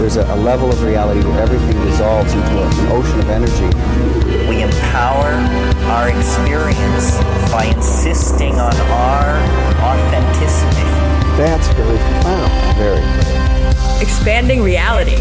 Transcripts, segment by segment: There's a level of reality where everything dissolves into an ocean of energy. We empower our experience by insisting on our authenticity. That's very profound. Very good. Expanding reality.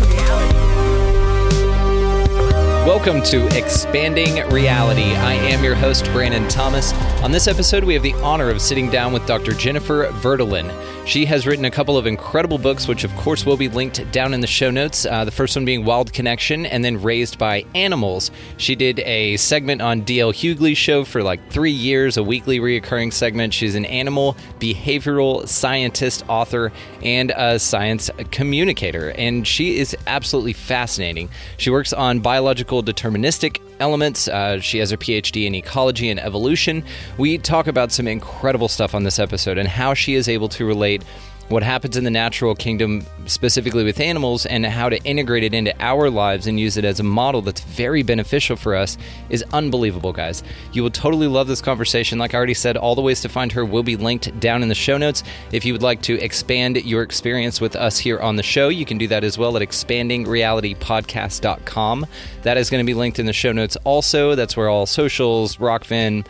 Welcome to Expanding Reality. I am your host, Brendan Thomas. On this episode, we have the honor of sitting down with Dr. Jennifer Verdolin. She has written a couple of incredible books, which of course will be linked down in the show notes. The first one being Wild Connection and then Raised by Animals. She did a segment on D.L. Hughley's show for like 3 years, a weekly reoccurring segment. She's an animal behavioral scientist, author, and a science communicator. And she is absolutely fascinating. She works on biological deterministic elements. She has her PhD in ecology and evolution. We talk about some incredible stuff on this episode and how she is able to relate what happens in the natural kingdom, specifically with animals, and how to integrate it into our lives and use it as a model that's very beneficial for us is unbelievable, guys. You will totally love this conversation. Like I already said, all the ways to find her will be linked down in the show notes. If you would like to expand your experience with us here on the show, you can do that as well at expandingrealitypodcast.com. That is going to be linked in the show notes also. That's where all socials, Rockfin,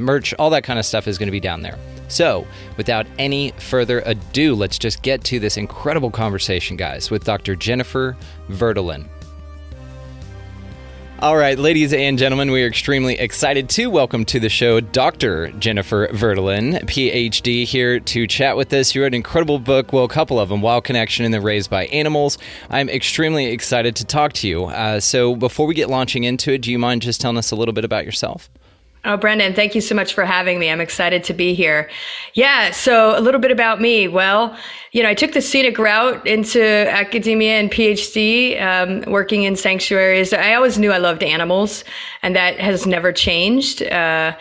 merch, all that kind of stuff is going to be down there. So, without any further ado, let's just get to this incredible conversation, guys, with Dr. Jennifer Verdolin. All right, ladies and gentlemen, we are extremely excited to welcome to the show Dr. Jennifer Verdolin, PhD, here to chat with us. You wrote an incredible book, well, a couple of them, Wild Connection and then Raised by Animals. I'm extremely excited to talk to you. So before we get launching into it, do you mind just telling us a little bit about yourself? Oh, Brendan, thank you so much for having me. I'm excited to be here. Yeah, so a little bit about me. Well, you know, I took the scenic route into academia and PhD, working in sanctuaries. I always knew I loved animals, and that has never changed. And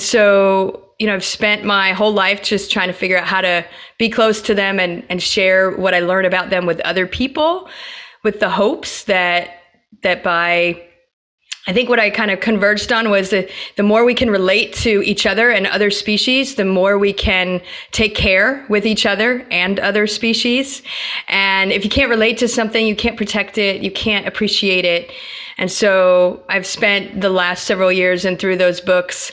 so, you know, I've spent my whole life just trying to figure out how to be close to them and share what I learn about them with other people, with the hopes that by... I think what I kind of converged on was that the more we can relate to each other and other species, the more we can take care with each other and other species. And if you can't relate to something, you can't protect it, you can't appreciate it. And so I've spent the last several years and through those books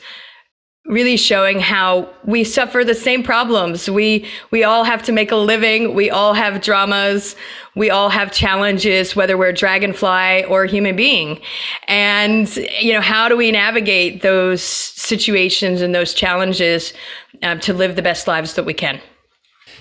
really showing how we suffer the same problems. We all have to make a living. We all have dramas. We all have challenges, whether we're a dragonfly or a human being. And, you know, how do we navigate those situations and those challenges to live the best lives that we can?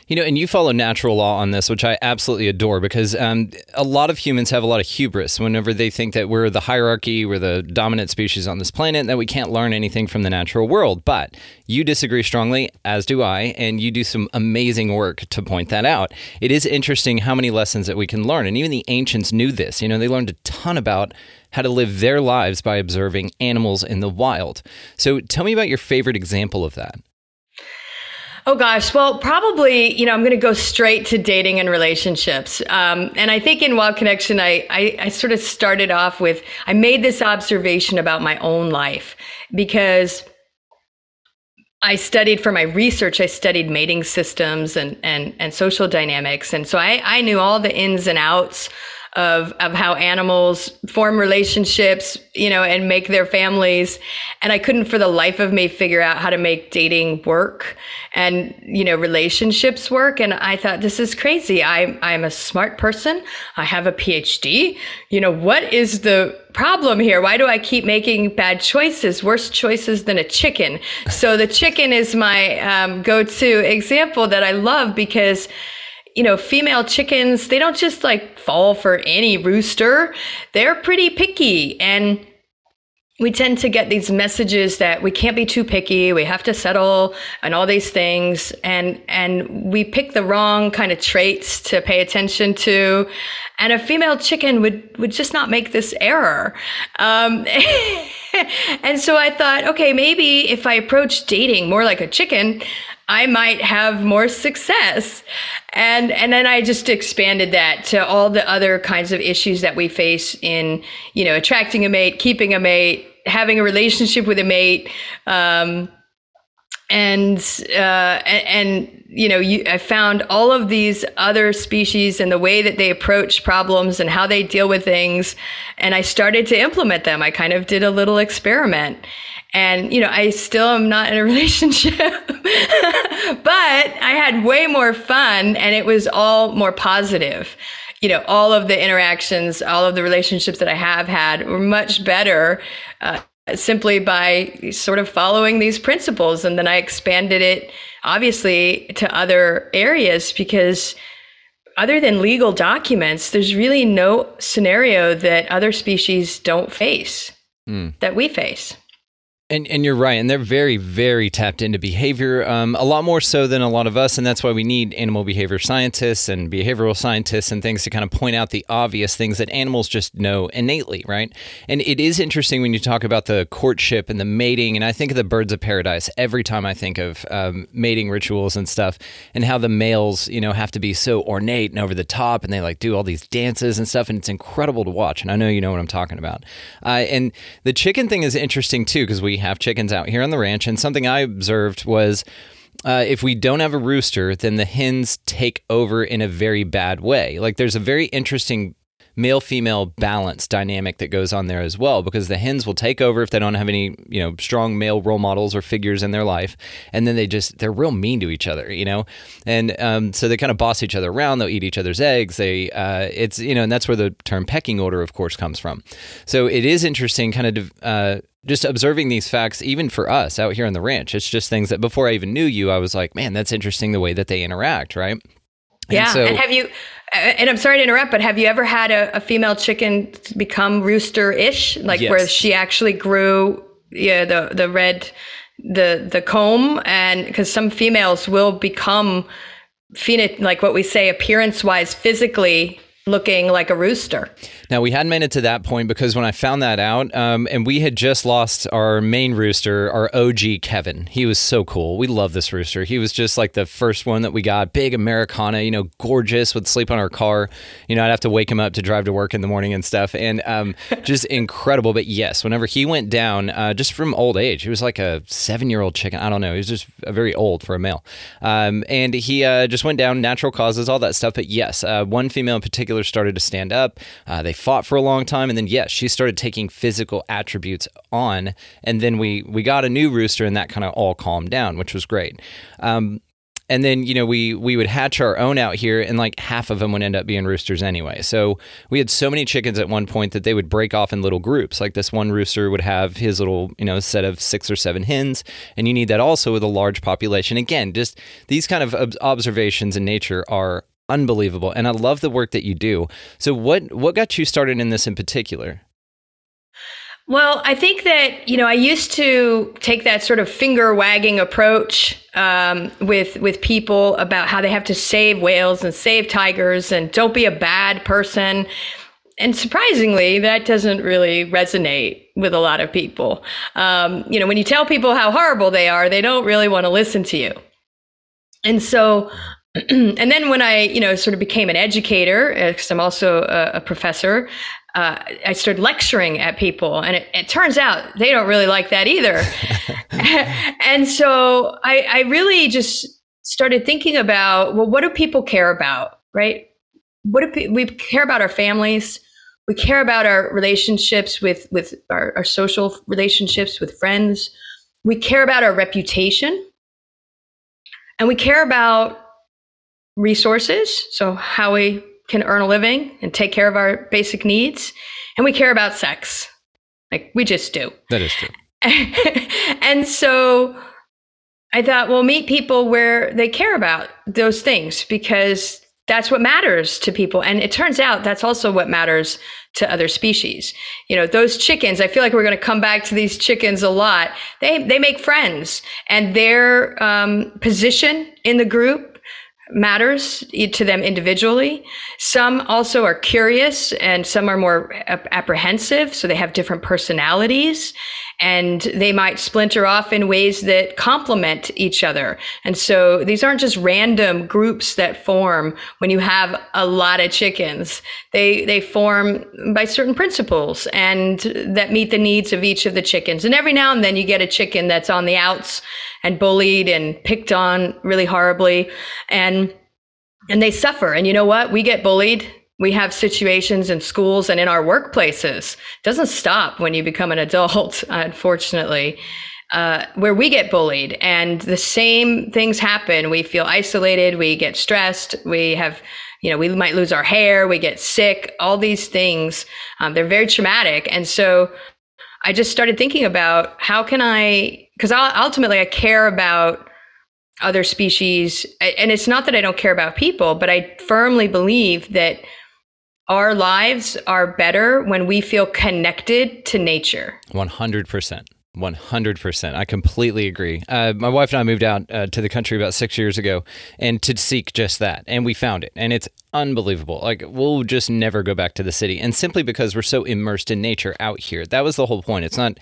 You know, and you follow natural law on this, which I absolutely adore, because a lot of humans have a lot of hubris whenever they think that we're the hierarchy, we're the dominant species on this planet, and that we can't learn anything from the natural world. But you disagree strongly, as do I, and you do some amazing work to point that out. It is interesting how many lessons that we can learn. And even the ancients knew this. You know, they learned a ton about how to live their lives by observing animals in the wild. So tell me about your favorite example of that. Oh, gosh. Well, probably, you know, I'm going to go straight to dating and relationships. And I think in Wild Connection, I sort of started off with, I made this observation about my own life because I studied for my research. I studied mating systems and social dynamics. And so I knew all the ins and outs of how animals form relationships, you know, and make their families. And I couldn't for the life of me figure out how to make dating work and, you know, relationships work. And I thought, this is crazy. I'm a smart person. I have a PhD. You know, what is the problem here? Why do I keep making bad choices, worse choices than a chicken? So the chicken is my go-to example that I love because, you know, female chickens, they don't just like fall for any rooster. They're pretty picky. And we tend to get these messages that we can't be too picky, we have to settle, and all these things. And we pick the wrong kind of traits to pay attention to. And a female chicken would just not make this error. And so I thought, okay, maybe if I approach dating more like a chicken, I might have more success. And then I just expanded that to all the other kinds of issues that we face in, you know, attracting a mate, keeping a mate, having a relationship with a mate. I found all of these other species and the way that they approach problems and how they deal with things. And I started to implement them. I kind of did a little experiment. And, you know, I still am not in a relationship, but I had way more fun, and it was all more positive. You know, all of the interactions, all of the relationships that I have had were much better simply by sort of following these principles. And then I expanded it, obviously, to other areas, because other than legal documents, there's really no scenario that other species don't face, that we face. And you're right. And they're very, very tapped into behavior, a lot more so than a lot of us. And that's why we need animal behavior scientists and behavioral scientists and things to kind of point out the obvious things that animals just know innately, right? And it is interesting when you talk about the courtship and the mating. And I think of the birds of paradise every time I think of mating rituals and stuff, and how the males, you know, have to be so ornate and over the top, and they like do all these dances and stuff. And it's incredible to watch. And I know you know what I'm talking about. And the chicken thing is interesting, too, because we have chickens out here on the ranch, and something I observed was if we don't have a rooster, then the hens take over in a very bad way. Like, there's a very interesting male-female balance dynamic that goes on there as well, because the hens will take over if they don't have any, you know, strong male role models or figures in their life. And then they're real mean to each other, you know? And so they kind of boss each other around. They'll eat each other's eggs. And that's where the term pecking order, of course, comes from. So it is interesting kind of just observing these facts, even for us out here on the ranch. It's just things that before I even knew you, I was like, man, that's interesting the way that they interact, right? Yeah. And I'm sorry to interrupt, but have you ever had a female chicken become rooster-ish? Like, yes. Where she actually grew, yeah, the comb, and because some females will become like what we say appearance-wise, physically looking like a rooster. Now, we hadn't made it to that point, because when I found that out, and we had just lost our main rooster, our OG Kevin. He was so cool. We love this rooster. He was just like the first one that we got, big Americana, you know, gorgeous, would sleep on our car. You know, I'd have to wake him up to drive to work in the morning and stuff, and just incredible. But yes, whenever he went down, just from old age, he was like a 7-year-old chicken. I don't know. He was just very old for a male. And he just went down, natural causes, all that stuff. But yes, one female in particular started to stand up. They fought for a long time, and then yes, she started taking physical attributes on, and then we got a new rooster, and that kind of all calmed down, which was great. And then, you know, we would hatch our own out here, and like half of them would end up being roosters anyway. So we had so many chickens at one point that they would break off in little groups. Like, this one rooster would have his little, you know, set of 6 or 7 hens. And you need that also with a large population. Again, just these kind of observations in nature are unbelievable. And I love the work that you do. So what got you started in this in particular? Well, I think that, you know, I used to take that sort of finger wagging approach with people about how they have to save whales and save tigers and don't be a bad person. And surprisingly, that doesn't really resonate with a lot of people. You know, when you tell people how horrible they are, they don't really want to listen to you. And so and then when I, you know, sort of became an educator, because I'm also a professor, I started lecturing at people, and it turns out they don't really like that either. And so I really just started thinking about, well, what do people care about, right? We care about our families. We care about our relationships with our social relationships with friends. We care about our reputation, and we care about resources, so how we can earn a living and take care of our basic needs, and we care about sex. Like, we just do. That is true. And so I thought, well, meet people where they care about those things, because That's what matters to people. And it turns out that's also what matters to other species. You know, those chickens, I feel like we're going to come back to these chickens a lot. They make friends, and their position in the group matters to them individually. Some also are curious, and some are more apprehensive. So they have different personalities, and they might splinter off in ways that complement each other. And so these aren't just random groups that form when you have a lot of chickens. They form by certain principles and that meet the needs of each of the chickens. And every now and then you get a chicken that's on the outs and bullied and picked on really horribly, and they suffer. And you know what? We get bullied. We have situations in schools and in our workplaces. It doesn't stop when you become an adult, unfortunately, where we get bullied, and the same things happen. We feel isolated, we get stressed, we have, you know, we might lose our hair, we get sick, all these things. They're very traumatic. And so I just started thinking about how can I, because ultimately I care about other species. And it's not that I don't care about people, but I firmly believe that our lives are better when we feel connected to nature. 100%. 100%. I completely agree. My wife and I moved out to the country about 6 years ago, and to seek just that. And we found it. And it's unbelievable. Like, we'll just never go back to the city. And simply because we're so immersed in nature out here. That was the whole point. It's not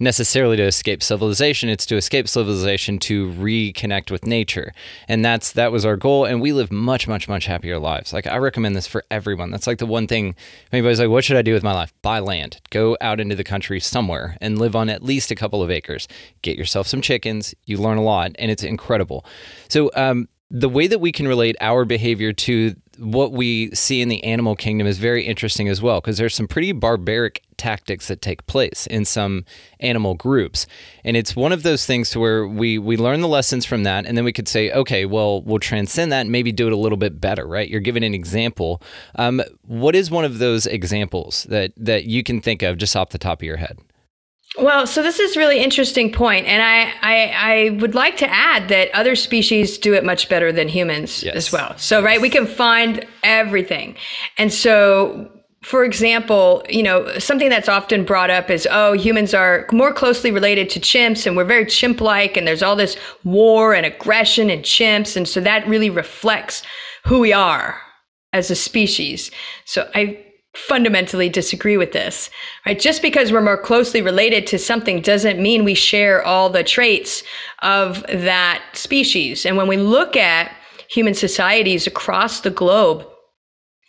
necessarily to escape civilization. It's to escape civilization, to reconnect with nature. And that was our goal. And we live much, much, much happier lives. Like, I recommend this for everyone. That's like the one thing. Anybody's like, what should I do with my life? Buy land, go out into the country somewhere and live on at least a couple of acres, get yourself some chickens. You learn a lot, and it's incredible. So, the way that we can relate our behavior to what we see in the animal kingdom is very interesting as well, because there's some pretty barbaric tactics that take place in some animal groups. And it's one of those things to where we learn the lessons from that, and then we could say, okay, well, we'll transcend that and maybe do it a little bit better, right? You're giving an example. What is one of those examples that you can think of just off the top of your head? Well, so this is a really interesting point. And I would like to add that other species do it much better than humans as well. So, right, we can find everything. And so, for example, you know, something that's often brought up is, oh, humans are more closely related to chimps, and we're very chimp-like, and there's all this war and aggression in chimps. And so that really reflects who we are as a species. So I fundamentally disagree with this, right? Just because we're more closely related to something doesn't mean we share all the traits of that species. And when we look at human societies across the globe,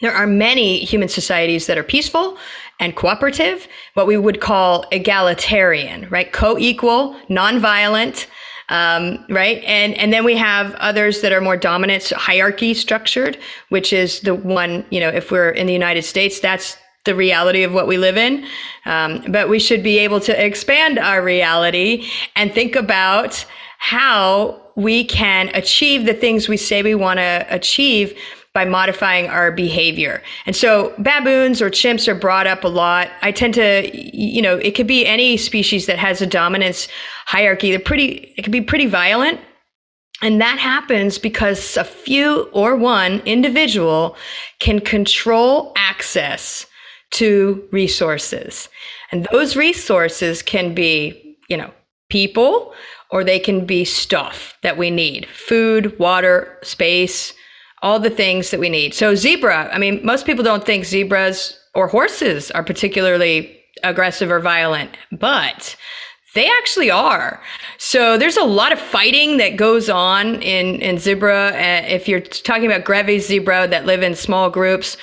there are many human societies that are peaceful and cooperative, what we would call egalitarian, right? Co-equal, nonviolent, right? And then we have others that are more dominant, so hierarchy structured, which is the one, you know, if we're in the United States, that's the reality of what we live in. But we should be able to expand our reality and think about how we can achieve the things we say we want to achieve by modifying our behavior. And so baboons or chimps are brought up a lot. I tend to, you know, it could be any species that has a dominance hierarchy. It could be pretty violent. And that happens because a few or one individual can control access to resources. And those resources can be, you know, people, or they can be stuff that we need: food, water, space, all the things that we need. So zebra, I mean, most people don't think zebras or horses are particularly aggressive or violent, but they actually are. So there's a lot of fighting that goes on in zebra. If you're talking about Grevy's zebra that live in small groups,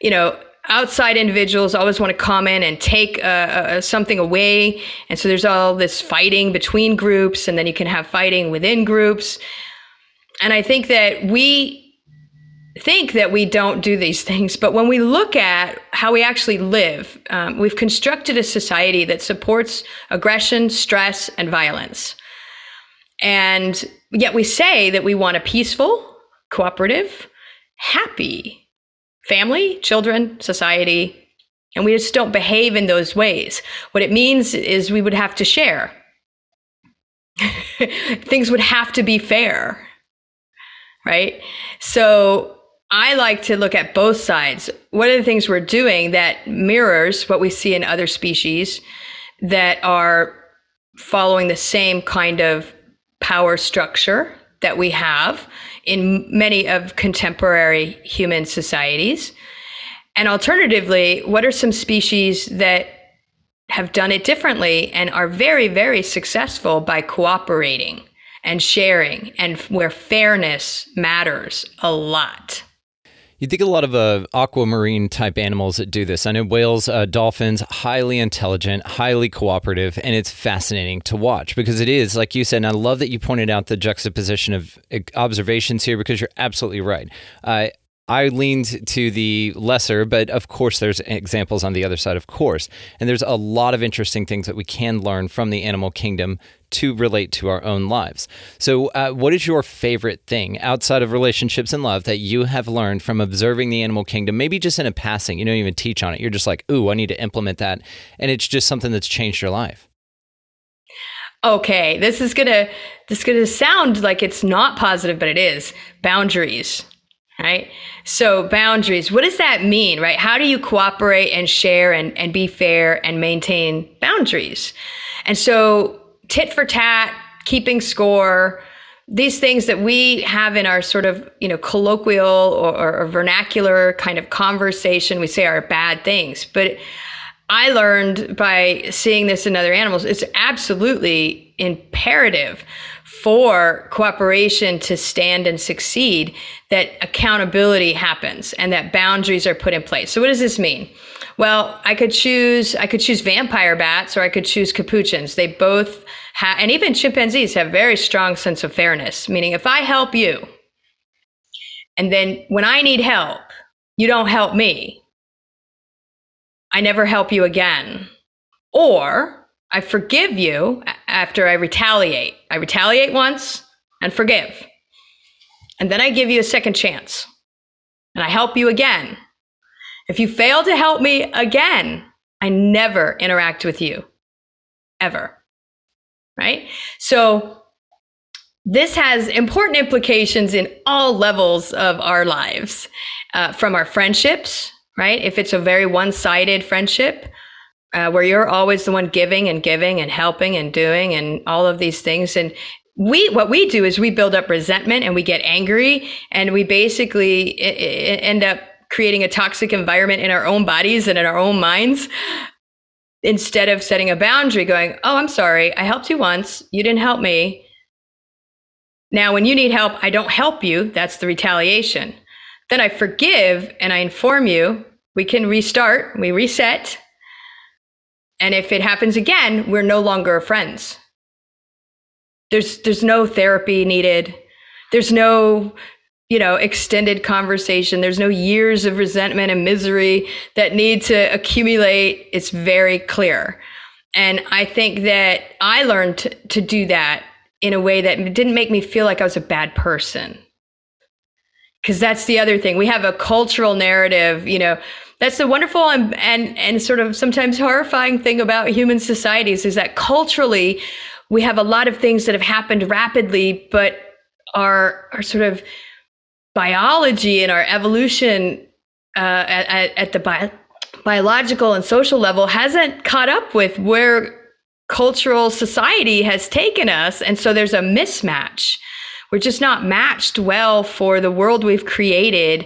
you know, outside individuals always want to come in and take something away. And so there's all this fighting between groups, and then you can have fighting within groups. And I think that we think that we don't do these things, but when we look at how we actually live, we've constructed a society that supports aggression, stress, and violence. And yet we say that we want a peaceful, cooperative, happy family, children, society, and we just don't behave in those ways. What it means is we would have to share. Things would have to be fair, right? So I like to look at both sides. One of the things we're doing that mirrors what we see in other species that are following the same kind of power structure that we have in many of contemporary human societies. And alternatively, what are some species that have done it differently and are very, very successful by cooperating and sharing, and where fairness matters a lot? You think a lot of aquamarine type animals that do this. I know whales, dolphins, highly intelligent, highly cooperative, and it's fascinating to watch because it is, like you said, and I love that you pointed out the juxtaposition of observations here because you're absolutely right. I leaned to the lesser, but of course there's examples on the other side, of course. And there's a lot of interesting things that we can learn from the animal kingdom to relate to our own lives. So what is your favorite thing outside of relationships and love that you have learned from observing the animal kingdom, maybe just in a passing? You don't even teach on it. You're just like, ooh, I need to implement that. And it's just something that's changed your life. Okay, this is gonna sound like it's not positive, but it is. Boundaries. Right. So boundaries, what does that mean? Right. How do you cooperate and share and be fair and maintain boundaries? And so tit for tat, keeping score, these things that we have in our sort of, you know, colloquial or vernacular kind of conversation, we say are bad things. But I learned by seeing this in other animals, it's absolutely imperative for cooperation to stand and succeed, that accountability happens and that boundaries are put in place. So what does this mean? Well, I could choose vampire bats or I could choose capuchins. They both have, and even chimpanzees have very strong sense of fairness, meaning if I help you and then when I need help, you don't help me, I never help you again. Or I forgive you after I retaliate. I retaliate once and forgive. And then I give you a second chance and I help you again. If you fail to help me again, I never interact with you ever, right? So this has important implications in all levels of our lives, from our friendships, right? If it's a very one-sided friendship, where you're always the one giving and helping and doing and all of these things. And what we do is we build up resentment and we get angry and we basically end up creating a toxic environment in our own bodies and in our own minds, instead of setting a boundary going, oh, I'm sorry, I helped you once, you didn't help me. Now, when you need help, I don't help you. That's the retaliation. Then I forgive and I inform you, we can restart, we reset. And if it happens again, we're no longer friends. There's no therapy needed. There's no, you know, extended conversation. There's no years of resentment and misery that need to accumulate. It's very clear. And I think that I learned to do that in a way that didn't make me feel like I was a bad person. Because that's the other thing. We have a cultural narrative, you know, that's the wonderful and sort of sometimes horrifying thing about human societies, is that culturally we have a lot of things that have happened rapidly, but our sort of biology and our evolution at the biological and social level hasn't caught up with where cultural society has taken us. And so there's a mismatch. We're just not matched well for the world we've created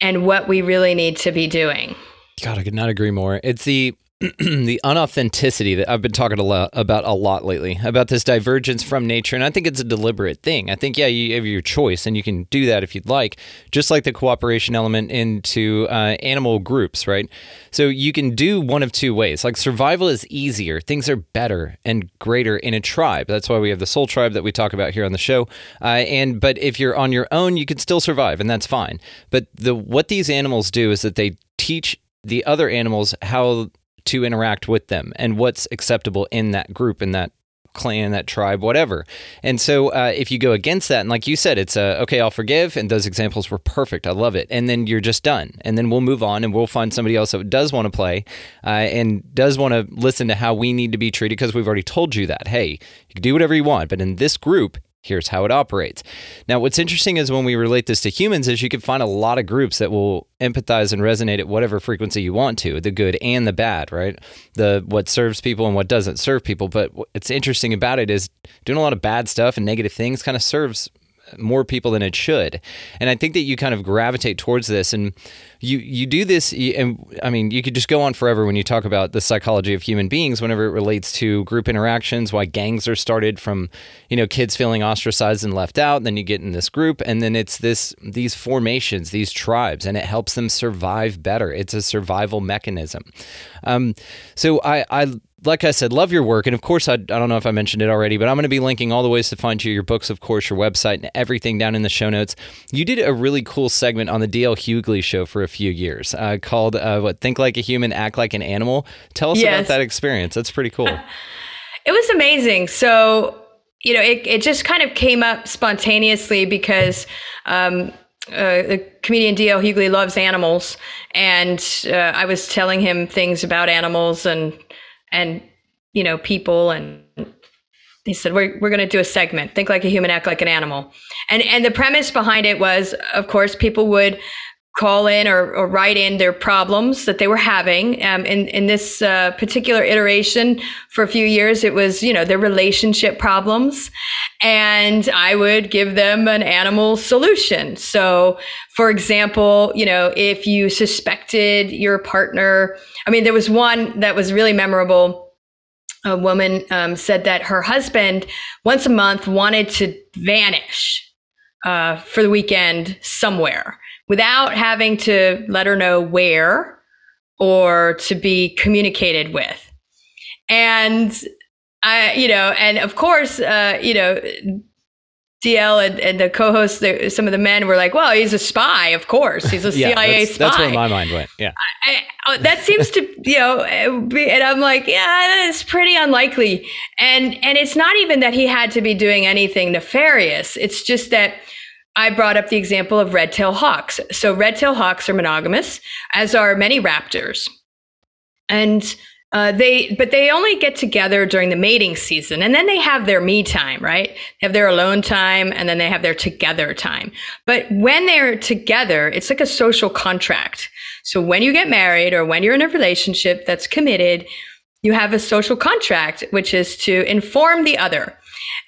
and what we really need to be doing. God, I could not agree more. It's the the unauthenticity that I've been talking about a lot lately, about this divergence from nature. And I think it's a deliberate thing. I think, yeah, you have your choice and you can do that if you'd like, just like the cooperation element into animal groups, right? So you can do one of two ways. Like survival is easier. Things are better and greater in a tribe. That's why we have the soul tribe that we talk about here on the show. But if you're on your own, you can still survive and that's fine. But what these animals do is that they teach the other animals how to interact with them and what's acceptable in that group, in that clan, that tribe, whatever. And so if you go against that, and like you said, it's okay, I'll forgive. And those examples were perfect. I love it. And then you're just done. And then we'll move on and we'll find somebody else that does want to play and does want to listen to how we need to be treated, because we've already told you that, hey, you can do whatever you want, but in this group, Here's how it operates. Now, what's interesting is when we relate this to humans is you can find a lot of groups that will empathize and resonate at whatever frequency you want to, the good and the bad, right? The what serves people and what doesn't serve people. But what's interesting about it is doing a lot of bad stuff and negative things kind of serves more people than it should. And I think that you kind of gravitate towards this, and you do this, and I mean, you could just go on forever when you talk about the psychology of human beings whenever it relates to group interactions, why gangs are started from, you know, kids feeling ostracized and left out, and then you get in this group, and then it's these formations, these tribes, and it helps them survive better. It's a survival mechanism. So like I said, love your work. And of course, I don't know if I mentioned it already, but I'm going to be linking all the ways to find you, your books, of course, your website, and everything down in the show notes. You did a really cool segment on the D.L. Hughley show for a few years called, Think Like a Human, Act Like an Animal. Tell us about that experience. That's pretty cool. It was amazing. So, you know, it just kind of came up spontaneously because the comedian D.L. Hughley loves animals. And I was telling him things about animals and you know, people, and he said, we're going to do a segment, Think Like a Human, Act Like an Animal. And the premise behind it was, of course, people would call in or write in their problems that they were having. In this particular iteration for a few years, it was, you know, their relationship problems. And I would give them an animal solution. So, for example, you know, if you suspected your partner, I mean, there was one that was really memorable. A woman said that her husband once a month wanted to vanish for the weekend somewhere, without having to let her know where or to be communicated with. And I, you know, and of course, you know, DL and the co-hosts, some of the men were like, well, he's a spy. Of course, he's a CIA spy. That's where my mind went. Yeah. That seems to, you know, be, and I'm like, yeah, it's pretty unlikely. And it's not even that he had to be doing anything nefarious. It's just that I brought up the example of red-tailed hawks. So red-tailed hawks are monogamous, as are many raptors. And they only get together during the mating season, and then they have their me time, right? They have their alone time, and then they have their together time. But when they're together, it's like a social contract. So when you get married or when you're in a relationship that's committed, you have a social contract, which is to inform the other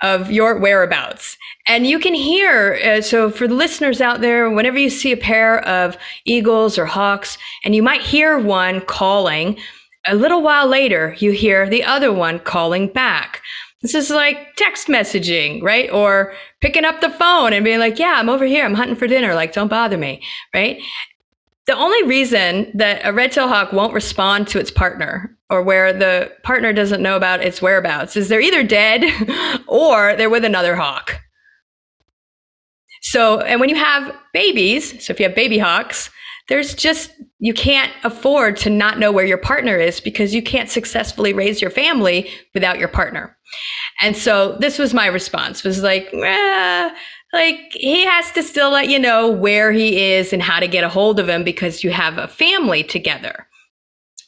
of your whereabouts. And you can hear, so for the listeners out there, whenever you see a pair of eagles or hawks, and you might hear one calling, a little while later, you hear the other one calling back. This is like text messaging, right? Or picking up the phone and being like, yeah, I'm over here, I'm hunting for dinner, like, don't bother me, right? The only reason that a red-tailed hawk won't respond to its partner, or where the partner doesn't know about its whereabouts, is they're either dead or they're with another hawk. So, and when you have babies, so if you have baby hawks, there's just, you can't afford to not know where your partner is, because you can't successfully raise your family without your partner. And so this was my response, was like, like, he has to still let you know where he is and how to get a hold of him, because you have a family together.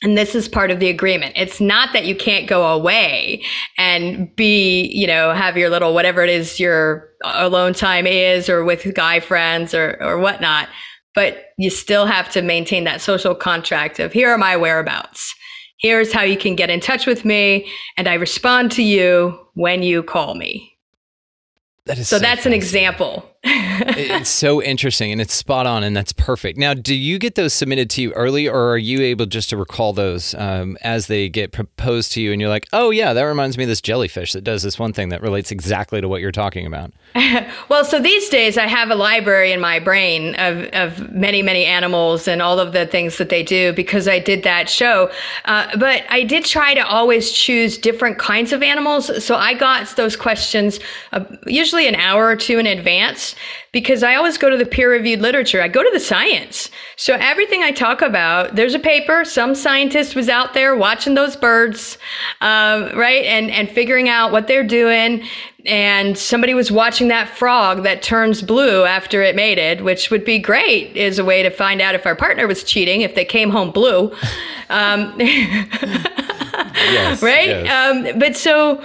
And this is part of the agreement. It's not that you can't go away and be, you know, have your little, whatever it is your alone time is, or with guy friends or whatnot, but you still have to maintain that social contract of, here are my whereabouts. Here's how you can get in touch with me, and I respond to you when you call me. That is so that's an example. It's so interesting, and it's spot on, and that's perfect. Now, do you get those submitted to you early, or are you able just to recall those as they get proposed to you, and you're like, oh, yeah, that reminds me of this jellyfish that does this one thing that relates exactly to what you're talking about? Well, so these days I have a library in my brain of many, many animals and all of the things that they do, because I did that show. But I did try to always choose different kinds of animals. So I got those questions usually an hour or two in advance, because I always go to the peer-reviewed literature. I go to the science. So everything I talk about, there's a paper. Some scientist was out there watching those birds, right? And figuring out what they're doing. And somebody was watching that frog that turns blue after it mated, which would be great as a way to find out if our partner was cheating, if they came home blue. Yes, right? Yes. But so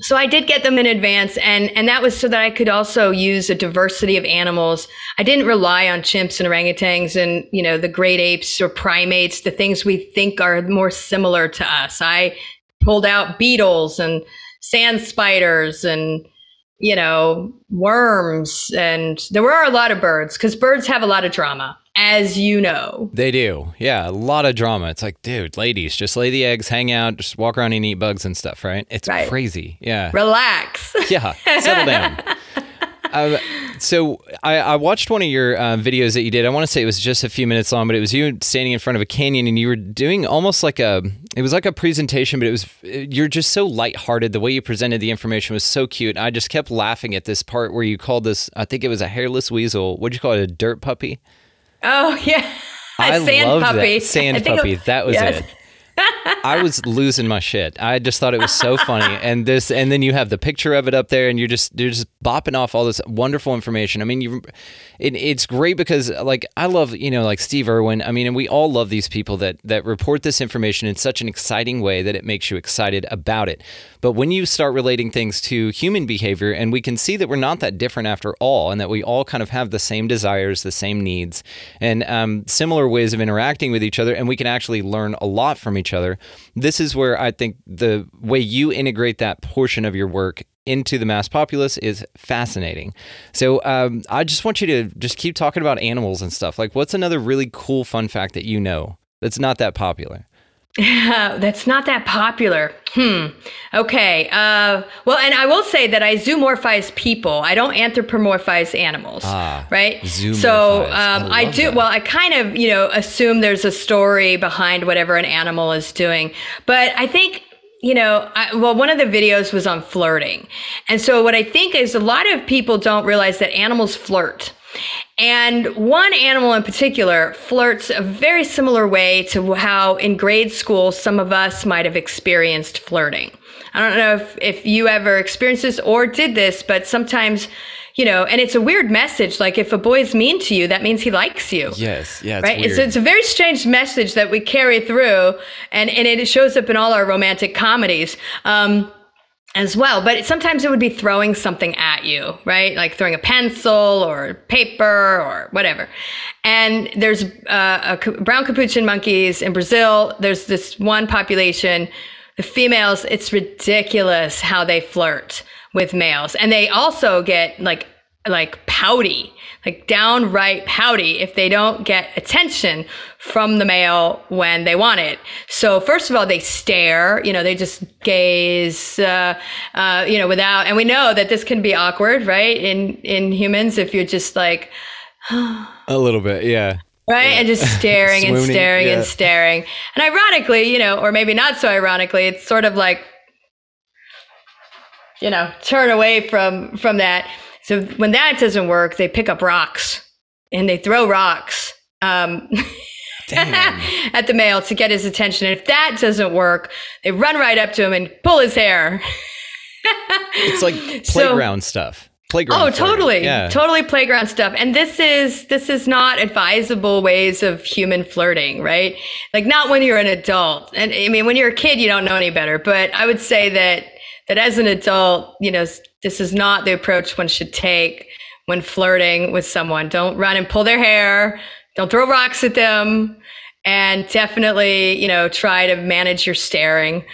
So I did get them in advance, and that was so that I could also use a diversity of animals. I didn't rely on chimps and orangutans and, you know, the great apes or primates, the things we think are more similar to us. I pulled out beetles and sand spiders and, you know, worms. And there were a lot of birds, because birds have a lot of drama, as you know. They do. Yeah, a lot of drama. It's like, dude, ladies, just lay the eggs, hang out, just walk around and eat bugs and stuff, right? It's right. Crazy. Yeah. Relax. Yeah, settle down. So I watched one of your videos that you did. I want to say it was just a few minutes long, but it was you standing in front of a canyon and you were doing almost like a, it was like a presentation, but it was, you're just so lighthearted. The way you presented the information was so cute. I just kept laughing at this part where you called this, I think it was a hairless weasel. What'd you call it? A dirt puppy? Oh, yeah. A sand puppy. That. Sand puppy. That was yes. It. I was losing my shit. I just thought it was so funny. And this, and then you have the picture of it up there, and you're just bopping off all this wonderful information. I mean, it's great because, like, I love, you know, like Steve Irwin. I mean, and we all love these people that report this information in such an exciting way that it makes you excited about it. But when you start relating things to human behavior, and we can see that we're not that different after all, and that we all kind of have the same desires, the same needs, and similar ways of interacting with each other, and we can actually learn a lot from each other. This is where I think the way you integrate that portion of your work into the mass populace is fascinating. So I just want you to just keep talking about animals and stuff. Like, what's another really cool fun fact that you know that's not that popular? That's not that popular. Okay. Well, and I will say that I zoomorphize people. I don't anthropomorphize animals, right? So I do. That. Well, I kind of, you know, assume there's a story behind whatever an animal is doing. But I think, you know, one of the videos was on flirting. And so what I think is a lot of people don't realize that animals flirt. And one animal in particular flirts a very similar way to how in grade school some of us might have experienced flirting. I don't know if you ever experienced this or did this, but sometimes, you know, and it's a weird message. Like, if a boy's mean to you, that means he likes you. Yes. Yeah. It's right. Weird. It's a very strange message that we carry through, and it shows up in all our romantic comedies. As well, but sometimes it would be throwing something at you, right? Like throwing a pencil or paper or whatever. And there's brown capuchin monkeys in Brazil. There's this one population, the females, it's ridiculous how they flirt with males. And they also get like pouty, like downright pouty if they don't get attention from the male when they want it. So first of all, they stare, you know, they just gaze, you know, without, and we know that this can be awkward, right? In humans, if you're just like, a little bit. Yeah. Right. Yeah. And just staring and staring yeah. and staring. And ironically, you know, or maybe not so ironically, it's sort of like, you know, turn away from that. So when that doesn't work, they pick up rocks and they throw rocks at the male to get his attention. And if that doesn't work, they run right up to him and pull his hair. It's like playground stuff. Playground. Oh, totally. Yeah. Totally playground stuff. And this is not advisable ways of human flirting, right? Like, not when you're an adult. And I mean, when you're a kid, you don't know any better. But I would say that as an adult, you know, this is not the approach one should take when flirting with someone. Don't run and pull their hair. Don't throw rocks at them. And definitely, you know, try to manage your staring.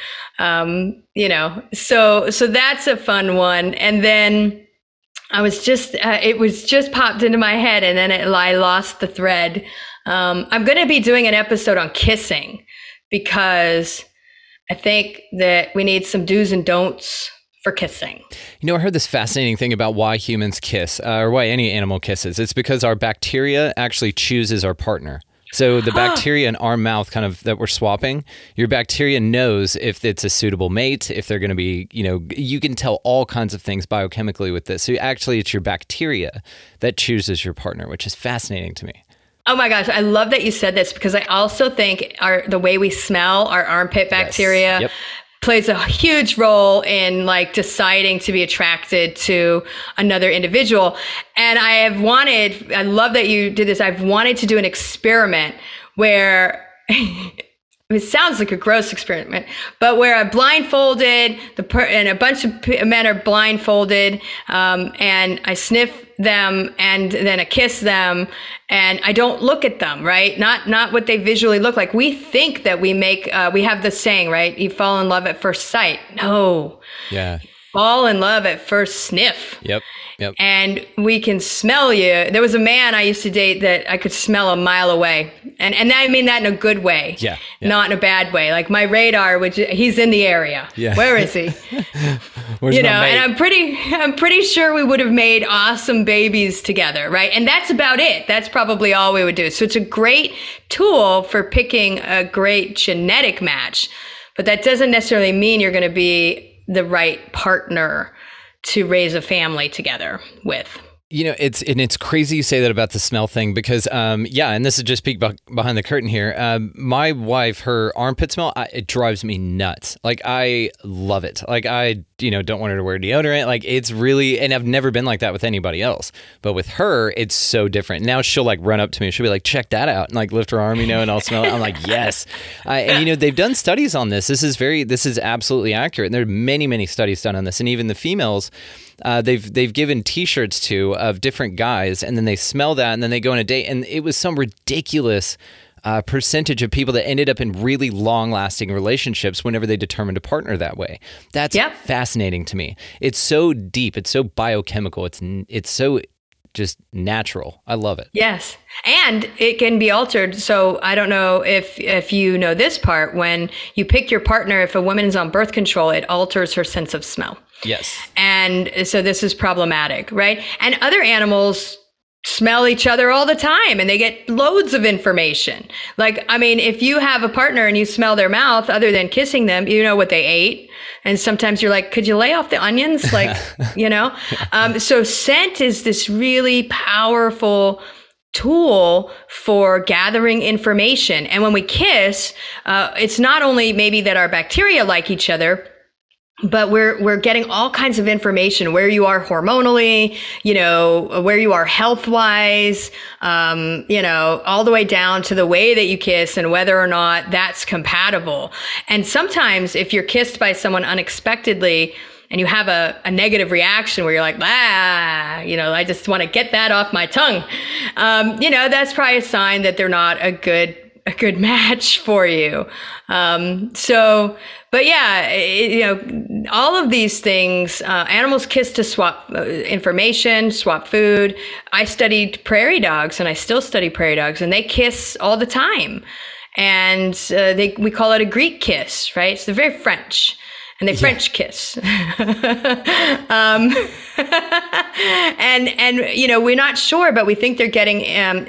You know, so that's a fun one. And then I was just, it was just popped into my head, and then I lost the thread. I'm going to be doing an episode on kissing, because I think that we need some do's and don'ts for kissing. You know, I heard this fascinating thing about why humans kiss, or why any animal kisses. It's because our bacteria actually chooses our partner. So the bacteria in our mouth kind of that we're swapping, your bacteria knows if it's a suitable mate, if they're going to be, you know, you can tell all kinds of things biochemically with this. So actually it's your bacteria that chooses your partner, which is fascinating to me. Oh my gosh, I love that you said this, because I also think the way we smell, our armpit bacteria, yes. Yep. plays a huge role in like deciding to be attracted to another individual. And I love that you did this. I've wanted to do an experiment where It sounds like a gross experiment, but where I'm blindfolded, and a bunch of men are blindfolded, and I sniff them, and then I kiss them, and I don't look at them, right? Not what they visually look like. We think that we have the saying, right? You fall in love at first sight. No. Yeah. Fall in love at first sniff. Yep. And we can smell you. There was a man I used to date that I could smell a mile away. And I mean that in a good way. Yeah. Not in a bad way. Like my radar, which he's in the area. Yeah. Where is he? Where's my mate? And I'm pretty sure we would have made awesome babies together, right? And that's about it. That's probably all we would do. So it's a great tool for picking a great genetic match. But that doesn't necessarily mean you're going to be the right partner to raise a family together with. You know, it's crazy you say that about the smell thing because, and this is just peek behind the curtain here. My wife, her armpit smell, it drives me nuts. Like, I love it. Like, I, don't want her to wear deodorant. Like, it's really, and I've never been like that with anybody else. But with her, it's so different. Now she'll, like, run up to me. She'll be like, check that out. And, like, lift her arm, and I'll smell it. I'm like, yes. They've done studies on this. This is absolutely accurate. And there are many, many studies done on this. And even the females, they've given T-shirts to of different guys, and then they smell that, and then they go on a date, and it was some ridiculous percentage of people that ended up in really long-lasting relationships whenever they determined to partner that way. That's fascinating to me. It's so deep. It's so biochemical. It's so just natural. I love it. Yes. And it can be altered. So I don't know if you know this part, when you pick your partner, if a woman is on birth control, it alters her sense of smell. Yes. And so this is problematic, right? And other animals smell each other all the time and they get loads of information. Like, if you have a partner and you smell their mouth, other than kissing them, you know what they ate. And sometimes you're like, could you lay off the onions? Like, so scent is this really powerful tool for gathering information. And when we kiss, it's not only maybe that our bacteria like each other, but we're getting all kinds of information, where you are hormonally, where you are health wise, all the way down to the way that you kiss and whether or not that's compatible. And sometimes if you're kissed by someone unexpectedly and you have a negative reaction where you're like, I just want to get that off my tongue. That's probably a sign that they're not a good match for you. All of these things, animals kiss to swap information, swap food. I studied prairie dogs and I still study prairie dogs, and they kiss all the time. And we call it a Greek kiss, right? So they're very French. And they French kiss. and we're not sure, but we think they're getting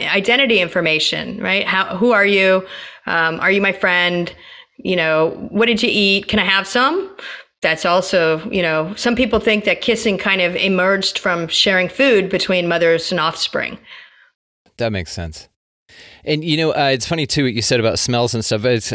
identity information, right? Who are you? Are you my friend? What did you eat? Can I have some? That's also, some people think that kissing kind of emerged from sharing food between mothers and offspring. That makes sense. And, it's funny too, what you said about smells and stuff. It's,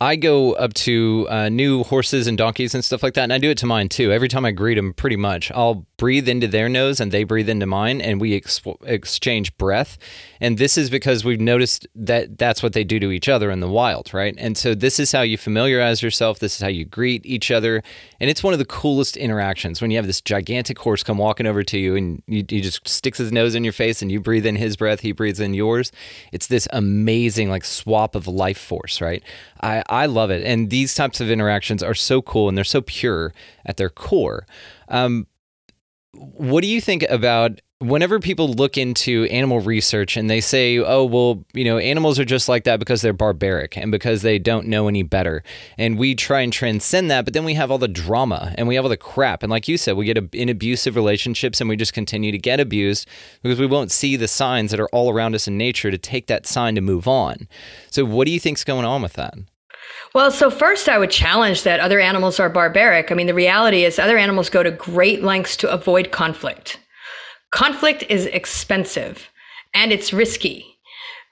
I go up to new horses and donkeys and stuff like that, and I do it to mine too. Every time I greet them, pretty much, I'll breathe into their nose and they breathe into mine, and we exchange breath. And this is because we've noticed that that's what they do to each other in the wild, right? And so this is how you familiarize yourself. This is how you greet each other. And it's one of the coolest interactions when you have this gigantic horse come walking over to you, and he just sticks his nose in your face and you breathe in his breath, he breathes in yours. It's this amazing swap of life force, right? I love it. And these types of interactions are so cool, and they're so pure at their core. What do you think about whenever people look into animal research and they say, animals are just like that because they're barbaric and because they don't know any better. And we try and transcend that, but then we have all the drama and we have all the crap. And like you said, we get in abusive relationships and we just continue to get abused because we won't see the signs that are all around us in nature to take that sign to move on. So what do you think's going on with that? Well, so first I would challenge that other animals are barbaric. The reality is other animals go to great lengths to avoid conflict. Conflict is expensive and it's risky,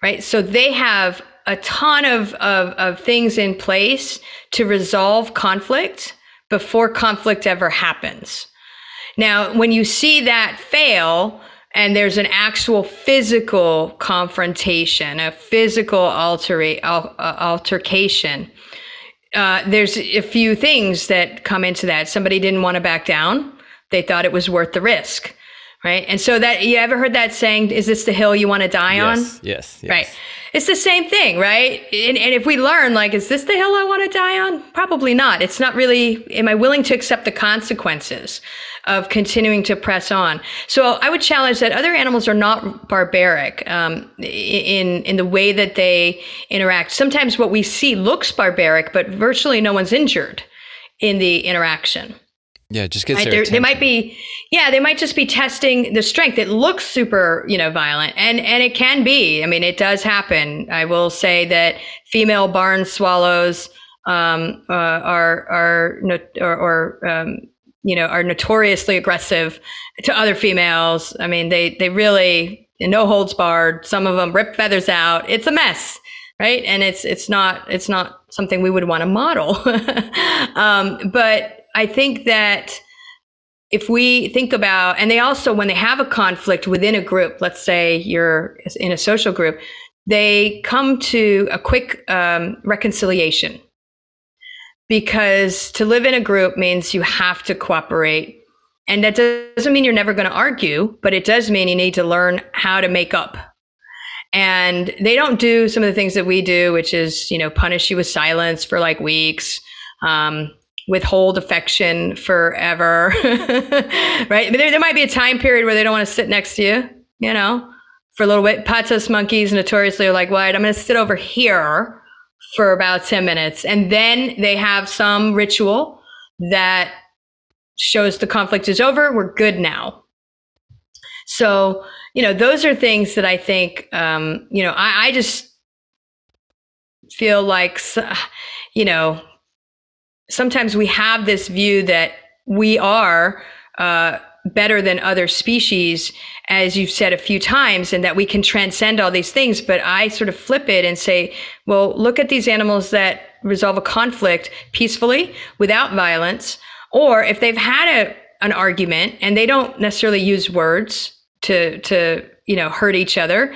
right? So they have a ton of things in place to resolve conflict before conflict ever happens. Now, when you see that fail, And there's an actual physical confrontation, a physical altercation. There's a few things that come into that. Somebody didn't want to back down. They thought it was worth the risk, right? And so that, you ever heard that saying, is this the hill you want to die on? Yes. Right. It's the same thing, right? And if we learn, like, is this the hill I want to die on? Probably not. It's not really, am I willing to accept the consequences of continuing to press on? So I would challenge that other animals are not barbaric in the way that they interact. Sometimes what we see looks barbaric, but virtually no one's injured in the interaction. Yeah, it just gets their attention. They might just be testing the strength. It looks super, violent, and it can be. I mean, it does happen. I will say that female barn swallows are notoriously aggressive to other females. I mean, they really, no holds barred. Some of them rip feathers out. It's a mess. Right. And it's not something we would want to model. But I think that if we think about, and they also, when they have a conflict within a group, let's say you're in a social group, they come to a quick reconciliation, because to live in a group means you have to cooperate. And that doesn't mean you're never going to argue, but it does mean you need to learn how to make up. And they don't do some of the things that we do, which is, punish you with silence for like weeks, withhold affection forever, right? There might be a time period where they don't want to sit next to you, for a little bit. Patos monkeys notoriously are like, well, I'm going to sit over here for about 10 minutes. And then they have some ritual that shows the conflict is over. We're good now. So, those are things that I think, I just feel like, sometimes we have this view that we are better than other species, as you've said a few times, and that we can transcend all these things. But I sort of flip it and say, well, look at these animals that resolve a conflict peacefully, without violence, or if they've had an argument and they don't necessarily use words to hurt each other.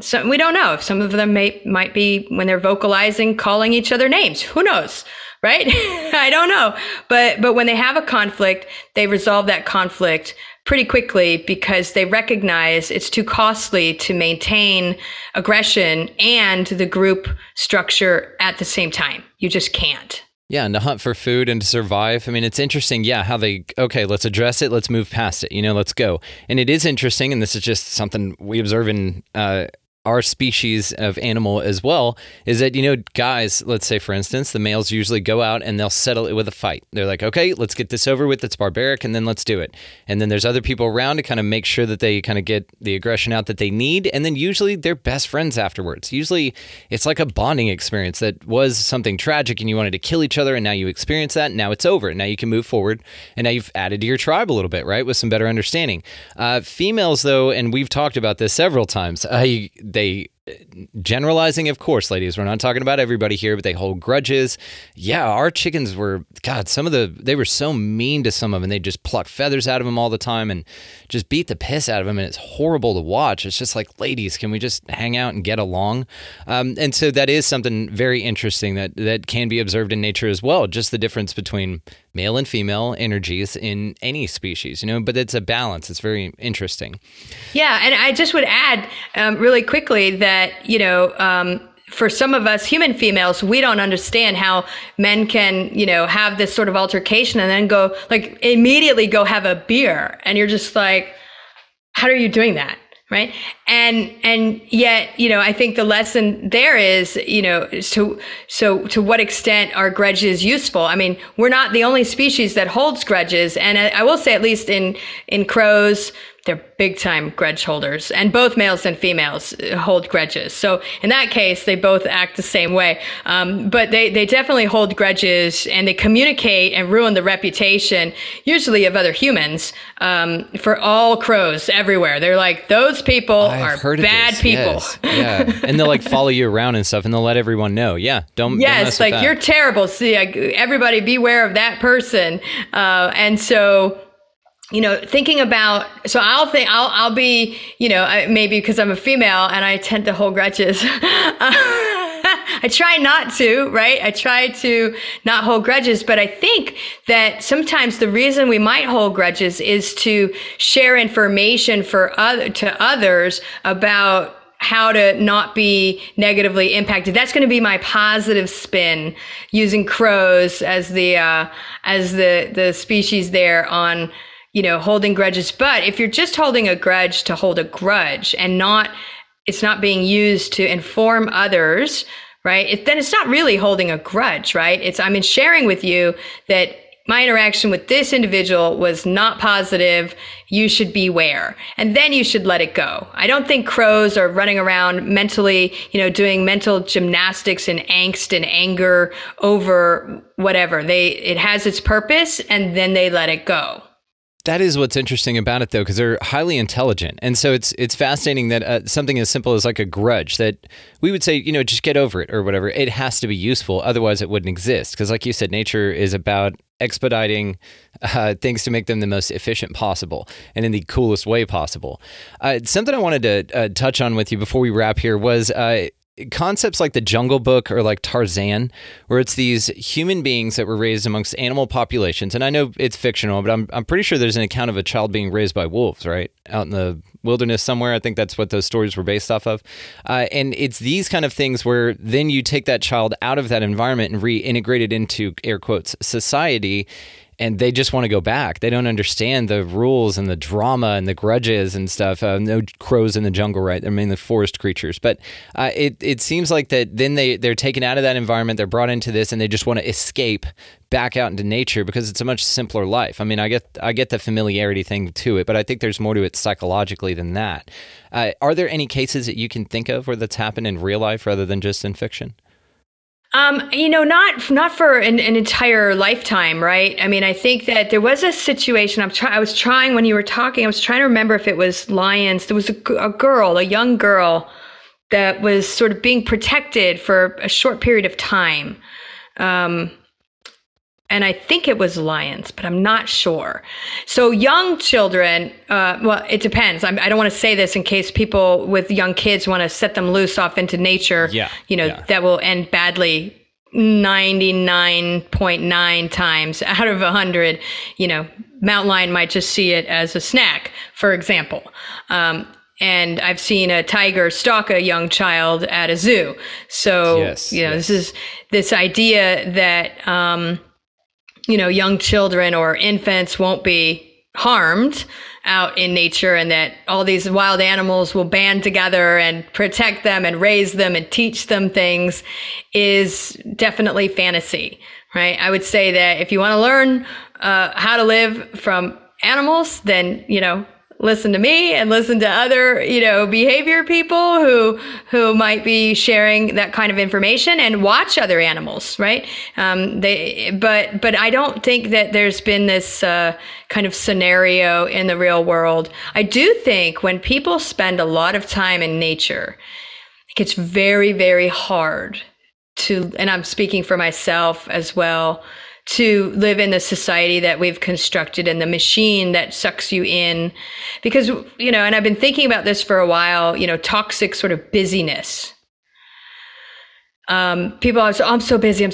So we don't know if some of them might be, when they're vocalizing, calling each other names. Who knows? Right? I don't know. But when they have a conflict, they resolve that conflict pretty quickly, because they recognize it's too costly to maintain aggression and the group structure at the same time. You just can't. Yeah, and to hunt for food and to survive. I mean, it's interesting, how they, okay, let's address it, let's move past it, let's go. And it is interesting, and this is just something we observe in our species of animal as well, is that, guys, let's say, for instance, the males usually go out and they'll settle it with a fight. They're like, okay, let's get this over with, it's barbaric, and then let's do it. And then there's other people around to kind of make sure that they kind of get the aggression out that they need, and then usually they're best friends afterwards. Usually it's like a bonding experience that was something tragic and you wanted to kill each other, and now you experience that, and now it's over, and now you can move forward, and now you've added to your tribe a little bit, right, with some better understanding. Females, though, and we've talked about this several times, generalizing, of course, ladies, we're not talking about everybody here, but they hold grudges. Yeah, our chickens were, God, they were so mean to some of them, and they just pluck feathers out of them all the time and just beat the piss out of them, and it's horrible to watch. It's just like, ladies, can we just hang out and get along? And so that is something very interesting that can be observed in nature as well, just the difference between male and female energies in any species, but it's a balance. It's very interesting. Yeah, and I just would add really quickly that for some of us human females, we don't understand how men can, have this sort of altercation and then go, like, immediately go have a beer. And you're just like, how are you doing that? Right. And yet, I think the lesson there is, so to what extent are grudges useful? I mean, we're not the only species that holds grudges. And I will say, at least in crows, they're big time grudge holders, and both males and females hold grudges. So in that case, they both act the same way. But they definitely hold grudges, and they communicate and ruin the reputation, usually of other humans, for all crows everywhere. They're like, those people are bad people. Yes. Yeah. And they'll like follow you around and stuff, and they'll let everyone know. Yeah. Don't mess with that. You're terrible. See, everybody beware of that person. And so you know, thinking about, so I'll be, you know, maybe because I'm a female and I tend to hold grudges. I try not to, right? I try to not hold grudges, but I think that sometimes the reason we might hold grudges is to share information to others about how to not be negatively impacted. That's going to be my positive spin, using crows as the species there on, you know, holding grudges. But if you're just holding a grudge to hold a grudge and not, it's not being used to inform others, right? Then it's not really holding a grudge, right? I'm sharing with you that my interaction with this individual was not positive. You should beware. And then you should let it go. I don't think crows are running around mentally, you know, doing mental gymnastics and angst and anger over whatever. It has its purpose, and then they let it go. That is what's interesting about it, though, because they're highly intelligent. And so it's fascinating that something as simple as like a grudge that we would say, you know, just get over it or whatever. It has to be useful. Otherwise, it wouldn't exist. Because like you said, nature is about expediting things to make them the most efficient possible and in the coolest way possible. Something I wanted to touch on with you before we wrap here was concepts like the Jungle Book or like Tarzan, where it's these human beings that were raised amongst animal populations. And I know it's fictional, but I'm pretty sure there's an account of a child being raised by wolves, right? Out in the wilderness somewhere. I think that's what those stories were based off of. And it's these kind of things where then you take that child out of that environment and reintegrate it into, air quotes, society. And they just want to go back. They don't understand the rules and the drama and the grudges and stuff. No crows in the jungle, right? They're mainly forest creatures. But it seems like that then they're taken out of that environment. They're brought into this, and they just want to escape back out into nature because it's a much simpler life. I mean, I get the familiarity thing to it, but I think there's more to it psychologically than that. Are there any cases that you can think of where that's happened in real life rather than just in fiction? You know, not for an entire lifetime, right? I mean, I think that there was a situation. I was trying when you were talking. I was trying to remember if it was lions. There was a young girl, that was sort of being protected for a short period of time, and I think it was lions, but I'm not sure. So young children. Well, it depends. I don't want to say this in case people with young kids want to set them loose off into nature. Yeah, you know, that will end badly 99.9 times out of 100. You know, mountain lion might just see it as a snack, for example. And I've seen a tiger stalk a young child at a zoo. So, you know, this is this idea that, you know, young children or infants won't be harmed out in nature, and that all these wild animals will band together and protect them and raise them and teach them things, is definitely fantasy, right? I would say that if you want to learn how to live from animals, then, you know, listen to me and listen to other, you know, behavior people who might be sharing that kind of information, and watch other animals, right? But I don't think that there's been this kind of scenario in the real world. I do think when people spend a lot of time in nature, it gets very, very hard to, and I'm speaking for myself as well, to live in the society that we've constructed and the machine that sucks you in. Because, you know, and I've been thinking about this for a while, you know, toxic sort of busyness. People always say, oh, I'm so busy.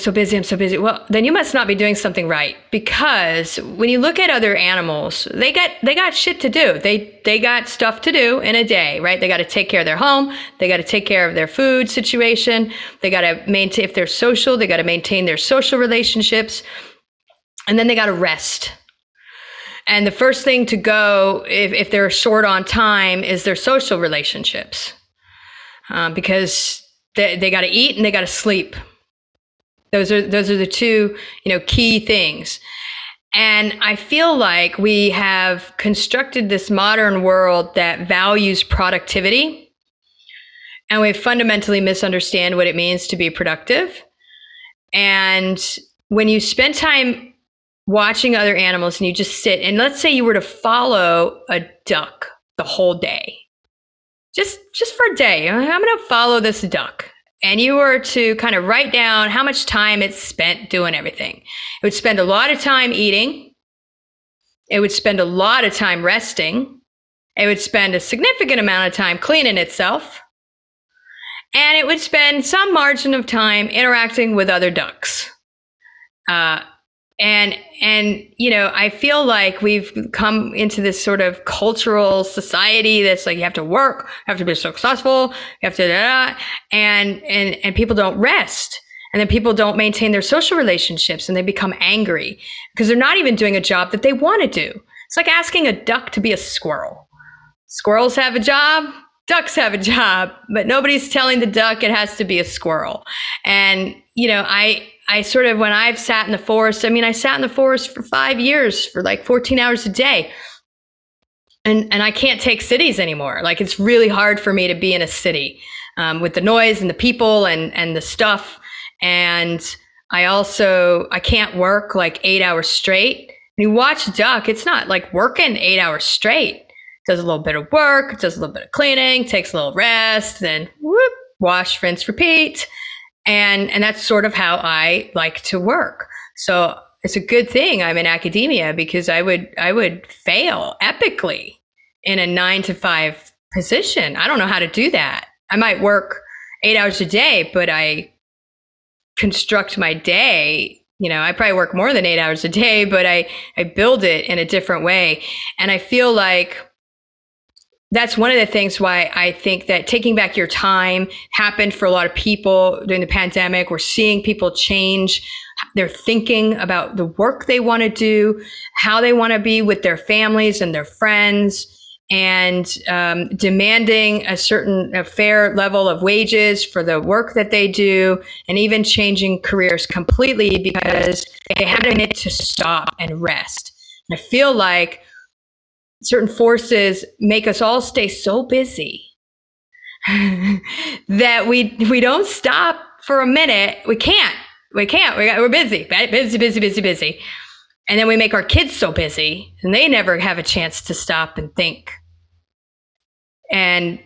Well, then you must not be doing something right, because when you look at other animals, they got shit to do. They got stuff to do in a day, right? They got to take care of their home. They got to take care of their food situation. They got to maintain, if they're social, they got to maintain their social relationships. And then they got to rest. And the first thing to go, if they're short on time, is their social relationships. Because they got to eat and they got to sleep. Those are the two, you know, key things. And I feel like we have constructed this modern world that values productivity, and we fundamentally misunderstand what it means to be productive. And when you spend time watching other animals and you just sit, and let's say you were to follow a duck the whole day, just for a day, I'm going to follow this duck. And you were to kind of write down how much time it spent doing everything. It would spend a lot of time eating. It would spend a lot of time resting. It would spend a significant amount of time cleaning itself. And it would spend some margin of time interacting with other ducks. And you know, I feel like we've come into this sort of cultural society that's like, you have to work, you have to be successful, you have to and people don't rest. And then people don't maintain their social relationships and they become angry because they're not even doing a job that they want to do. It's like asking a duck to be a squirrel. Squirrels have a job. Ducks have a job, but nobody's telling the duck it has to be a squirrel. And, you know, I sort of, when I've sat in the forest, I mean, I sat in the forest for 5 years for like 14 hours a day. And I can't take cities anymore. Like, it's really hard for me to be in a city with the noise and the people and the stuff. And I can't work like 8 hours straight. When you watch a duck, it's not like working 8 hours straight. Does a little bit of work, does a little bit of cleaning, takes a little rest, then whoop, wash, rinse, repeat. And that's sort of how I like to work. So it's a good thing I'm in academia because I would fail epically in a 9-to-5 position. I don't know how to do that. I might work 8 hours a day, but I construct my day. You know, I probably work more than 8 hours a day, but I build it in a different way. And I feel like that's one of the things why I think that taking back your time happened for a lot of people during the pandemic. We're seeing people change their thinking about the work they want to do, how they want to be with their families and their friends, and demanding a fair level of wages for the work that they do, and even changing careers completely because they had a minute to stop and rest. And I feel like certain forces make us all stay so busy that we don't stop for a minute. We can't. We're busy. And then we make our kids so busy and they never have a chance to stop and think. And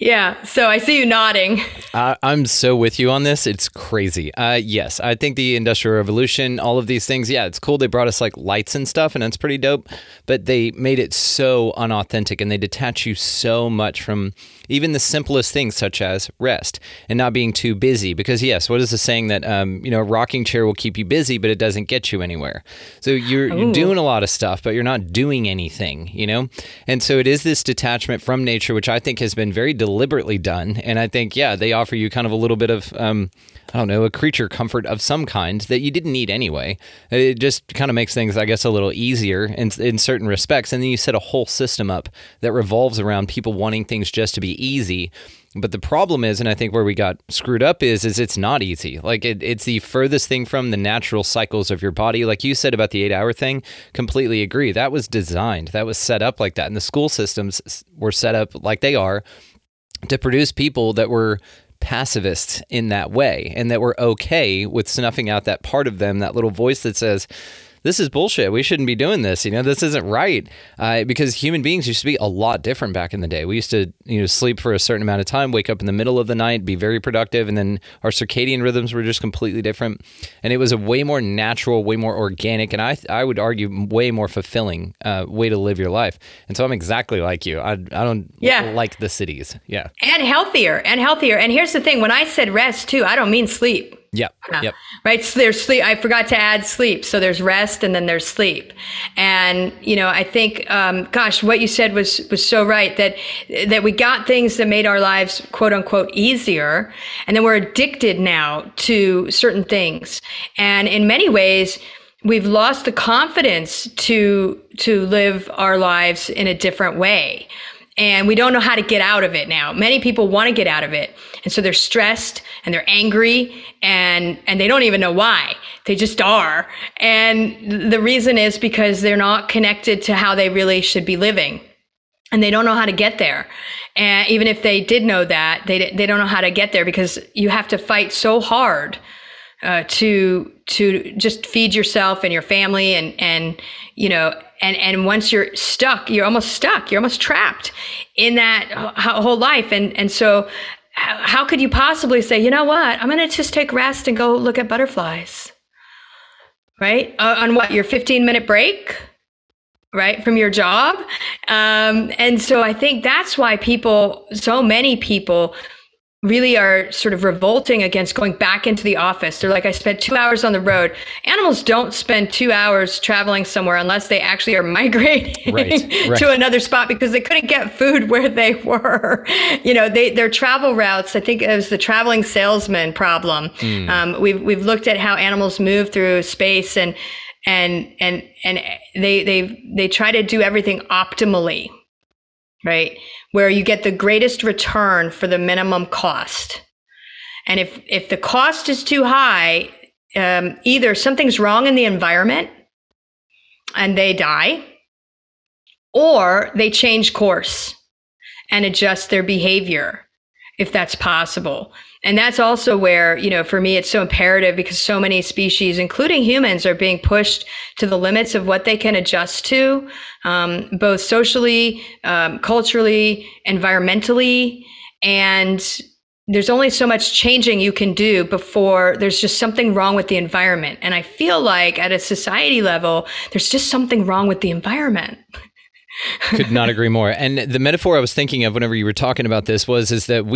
yeah, so I see you nodding. I'm so with you on this. It's crazy. Yes, I think the Industrial Revolution, all of these things, yeah, it's cool. They brought us like lights and stuff, and that's pretty dope. But they made it so unauthentic, and they detach you so much from even the simplest things, such as rest and not being too busy. Because yes, what is the saying that you know, a rocking chair will keep you busy, but it doesn't get you anywhere. So you're doing a lot of stuff, but you're not doing anything, you know. And so it is this detachment from nature, which I think has been very deliberately done. And I think, yeah, they offer you kind of a little bit of, I don't know, a creature comfort of some kind that you didn't need anyway. It just kind of makes things, I guess, a little easier in certain respects. And then you set a whole system up that revolves around people wanting things just to be easy. But the problem is, and I think where we got screwed up is it's not easy. Like it's the furthest thing from the natural cycles of your body. Like you said about the 8 hour thing, completely agree. That was designed, that was set up like that. And the school systems were set up like they are to produce people that were pacifists in that way and that were okay with snuffing out that part of them, that little voice that says, this is bullshit. We shouldn't be doing this. You know, this isn't right. Because human beings used to be a lot different back in the day. We used to, you know, sleep for a certain amount of time, wake up in the middle of the night, be very productive. And then our circadian rhythms were just completely different. And it was a way more natural, way more organic, and I would argue way more fulfilling way to live your life. And so I'm exactly like you. I don't like the cities. Yeah. And healthier and healthier. And here's the thing. When I said rest too, I don't mean sleep. Yep. Right. So there's sleep. I forgot to add sleep. So there's rest and then there's sleep. And, you know, I think, gosh, what you said was so right that we got things that made our lives, quote unquote, easier. And then we're addicted now to certain things. And in many ways, we've lost the confidence to live our lives in a different way. And we don't know how to get out of it now. Many people want to get out of it. And so they're stressed and they're angry and they don't even know why. They just are. And the reason is because they're not connected to how they really should be living. And they don't know how to get there. And even if they did know that, they don't know how to get there because you have to fight so hard to just feed yourself and your family and you know, and once you're stuck, you're almost trapped in that whole life. And so how could you possibly say, you know what, I'm going to just take rest and go look at butterflies, right? On what, your 15-minute break? right, from your job. And so I think that's why people, so many people really are sort of revolting against going back into the office. They're like, I spent 2 hours on the road. Animals don't spend 2 hours traveling somewhere unless they actually are migrating right. to another spot because they couldn't get food where they were. You know, their travel routes, I think it was the traveling salesman problem. Mm. We've looked at how animals move through space and they try to do everything optimally, right? Where you get the greatest return for the minimum cost. And if the cost is too high, either something's wrong in the environment and they die, or they change course and adjust their behavior if that's possible. And that's also where, you know, for me, it's so imperative because so many species, including humans, are being pushed to the limits of what they can adjust to, both socially, culturally, environmentally. And there's only so much changing you can do before there's just something wrong with the environment. And I feel like at a society level, there's just something wrong with the environment. Could not agree more. And the metaphor I was thinking of whenever you were talking about this is that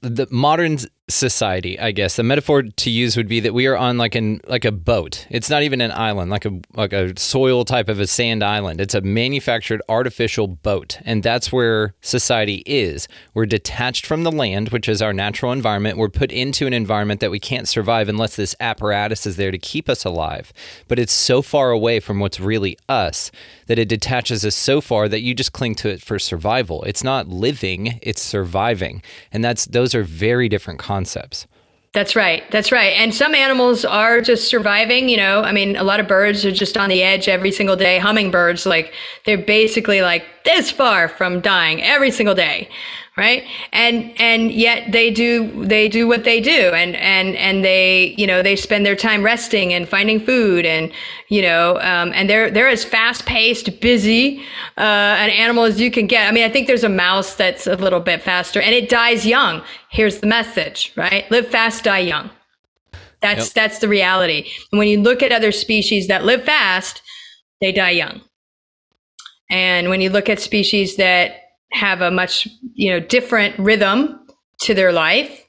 the modern society, I guess, the metaphor to use would be that we are on like a boat. It's not even an island, like a soil type of a sand island. It's a manufactured artificial boat. And that's where society is. We're detached from the land, which is our natural environment. We're put into an environment that we can't survive unless this apparatus is there to keep us alive. But it's so far away from what's really us that it detaches us so far that you just cling to it for survival. It's not living, it's surviving. And those are very different concepts. That's right. That's right. And some animals are just surviving, you know, I mean, a lot of birds are just on the edge every single day. Hummingbirds, like they're basically like this far from dying every single day. Right. And yet they do what they do. And they, you know, they spend their time resting and finding food and, you know, and they're as fast paced, busy, an animal as you can get. I mean, I think there's a mouse that's a little bit faster and it dies young. Here's the message, right? Live fast, die young. That's the reality. And when you look at other species that live fast, they die young. And when you look at species that have a much, you know, different rhythm to their life,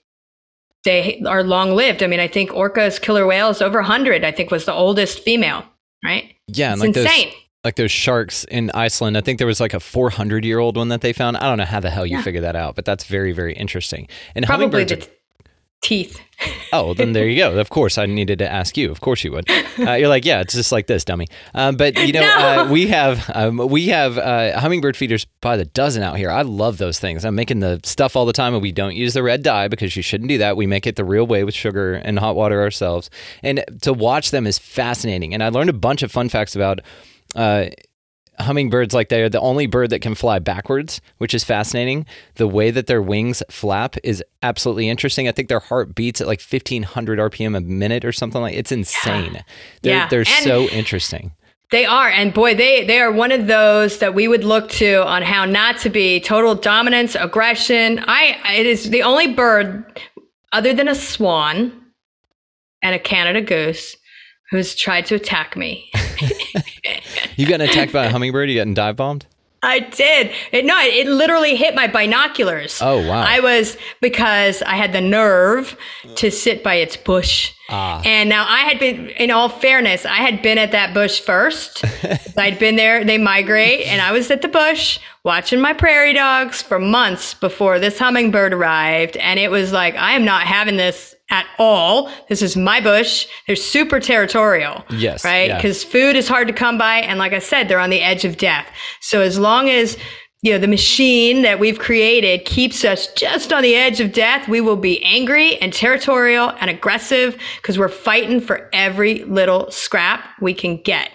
they are long lived. I mean, I think orcas, killer whales, over 100, I think was the oldest female, right? Yeah. It's like insane. Those sharks in Iceland, I think there was like a 400-year-old one that they found. I don't know how the hell you figure that out, but that's very, very interesting. And probably the teeth. Oh, then there you go. Of course, I needed to ask you. Of course you would. You're like, yeah, it's just like this, dummy. But, you know, no. we have hummingbird feeders by the dozen out here. I love those things. I'm making the stuff all the time, and we don't use the red dye because you shouldn't do that. We make it the real way with sugar and hot water ourselves. And to watch them is fascinating. And I learned a bunch of fun facts about hummingbirds. Like, they are the only bird that can fly backwards, which is fascinating. The way that their wings flap is absolutely interesting. I think their heart beats at like 1,500 RPM a minute or something like. It's insane. Yeah. They're so interesting. They are, and boy, they are one of those that we would look to on how not to be total dominance, aggression. It is the only bird, other than a swan and a Canada goose, who's tried to attack me. You got attacked by a hummingbird? You got dive bombed? I did. It literally hit my binoculars. Oh, wow. Because I had the nerve to sit by its bush. Ah. And now I had been, in all fairness, I had been at that bush first. I'd been there, they migrate, and I was at the bush watching my prairie dogs for months before this hummingbird arrived. And it was like, I am not having this at all. This is my bush. They're super territorial. Yes. Right? Because food is hard to come by. And like I said, they're on the edge of death. So as long as, you know, the machine that we've created keeps us just on the edge of death, we will be angry and territorial and aggressive because we're fighting for every little scrap we can get.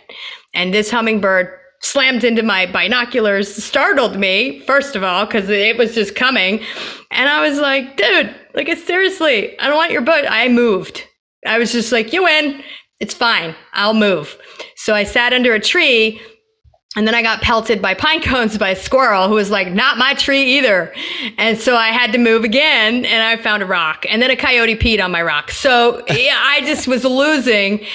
And this hummingbird slammed into my binoculars, startled me, first of all, because it was just coming. And I was like, dude, like, seriously, I don't want your butt. I moved. I was just like, you win. It's fine. I'll move. So I sat under a tree, and then I got pelted by pine cones by a squirrel who was like, not my tree either. And so I had to move again, and I found a rock. And then a coyote peed on my rock. So yeah, I just was losing.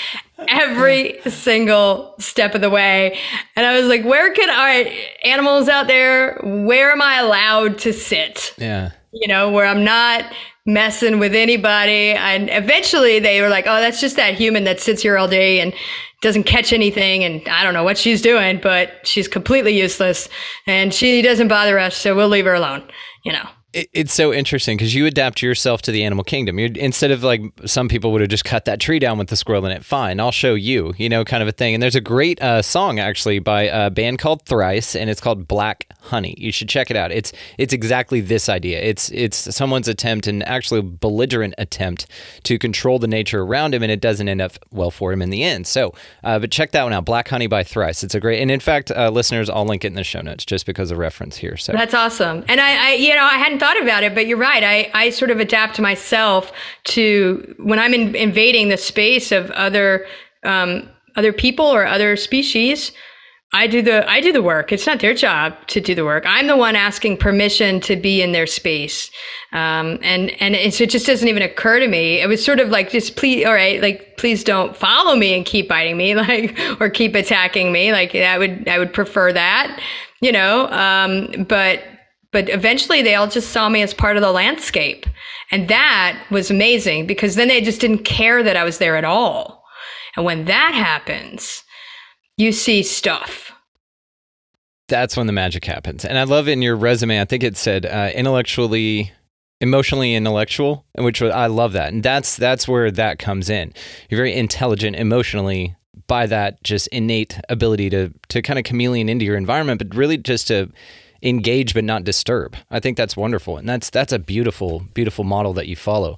every single step of the way. And I was like, where can our animals out there, where am I allowed to sit? Yeah. You know, where I'm not messing with anybody. And eventually they were like, oh, that's just that human that sits here all day and doesn't catch anything. And I don't know what she's doing, but she's completely useless and she doesn't bother us. So we'll leave her alone, you know. It's so interesting because you adapt yourself to the animal kingdom. You're, instead of like some people would have just cut that tree down with the squirrel in it, fine, I'll show you, you know, kind of a thing. And there's a great song actually by a band called Thrice, and it's called Black Honey. You should check it out. It's exactly this idea. It's someone's attempt, an actually belligerent attempt to control the nature around him, and it doesn't end up well for him in the end. So, but check that one out, Black Honey by Thrice. It's a great, and in fact, listeners, I'll link it in the show notes just because of reference here. So that's awesome. And I hadn't thought about it, but you're right. I sort of adapt myself to when I'm invading the space of other people or other species. I do the work. It's not their job to do the work. I'm the one asking permission to be in their space. And so it just doesn't even occur to me. It was sort of like, just please, all right, like, please don't follow me and keep biting me, like, or keep attacking me. Like I would prefer that, you know. But eventually they all just saw me as part of the landscape. And that was amazing because then they just didn't care that I was there at all. And when that happens, you see stuff. That's when the magic happens. And I love in your resume, I think it said emotionally intellectual, which was, I love that. And that's where that comes in. You're very intelligent emotionally by that just innate ability to kind of chameleon into your environment, but really just to engage but not disturb. I think that's wonderful. And that's a beautiful, beautiful model that you follow.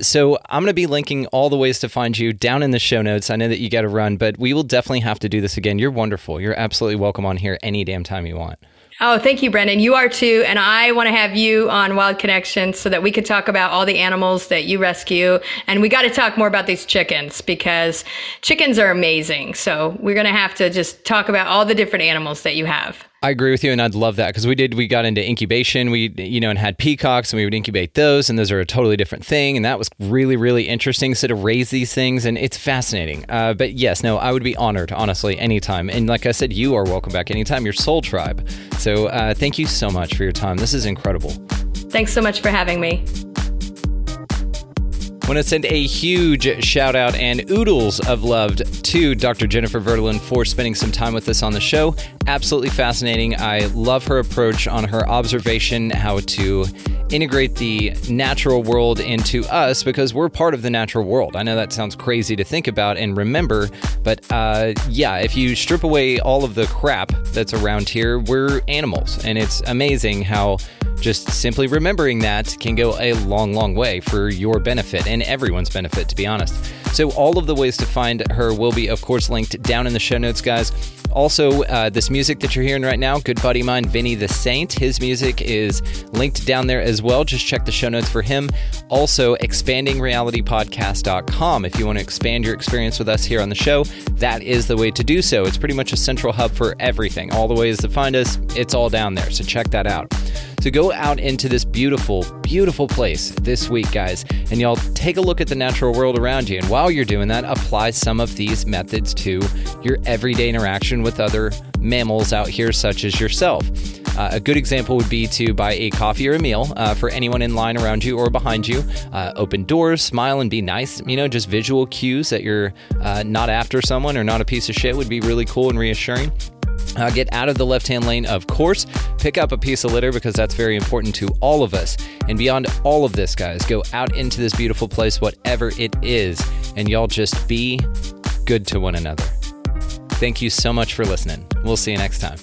So I'm going to be linking all the ways to find you down in the show notes. I know that you got to run, but we will definitely have to do this again. You're wonderful. You're absolutely welcome on here any damn time you want. Oh, thank you, Brendan. You are too. And I want to have you on Wild Connections so that we could talk about all the animals that you rescue. And we got to talk more about these chickens because chickens are amazing. So we're going to have to just talk about all the different animals that you have. I agree with you, and I'd love that because we got into incubation, and had peacocks, and we would incubate those, and those are a totally different thing, and that was really, really interesting. So to raise these things, and it's fascinating. But yes, no, I would be honored, honestly, anytime. And like I said, you are welcome back anytime. You're Soul Tribe. So thank you so much for your time. This is incredible. Thanks so much for having me. I want to send a huge shout out and oodles of love to Dr. Jennifer Verdolin for spending some time with us on the show. Absolutely fascinating. I love her approach on her observation, how to integrate the natural world into us because we're part of the natural world. I know that sounds crazy to think about and remember, but yeah, if you strip away all of the crap that's around here, we're animals. And it's amazing how just simply remembering that can go a long, long way for your benefit and everyone's benefit, to be honest. So all of the ways to find her will be, of course, linked down in the show notes, guys. Also, this music that you're hearing right now, good buddy of mine, Vinny the Saint, his music is linked down there as well. Just check the show notes for him. Also, expandingrealitypodcast.com. If you want to expand your experience with us here on the show, that is the way to do so. It's pretty much a central hub for everything. All the ways to find us, it's all down there. So check that out. So go out into this beautiful, beautiful place this week, guys, and y'all take a look at the natural world around you. And while you're doing that, apply some of these methods to your everyday interaction with other mammals out here, such as yourself. A good example would be to buy a coffee or a meal for anyone in line around you or behind you. Open doors, smile, and be nice. You know, just visual cues that you're not after someone or not a piece of shit would be really cool and reassuring. Get out of the left-hand lane, of course. Pick up a piece of litter because that's very important to all of us. And beyond all of this, guys, go out into this beautiful place, whatever it is, and y'all just be good to one another. Thank you so much for listening. We'll see you next time.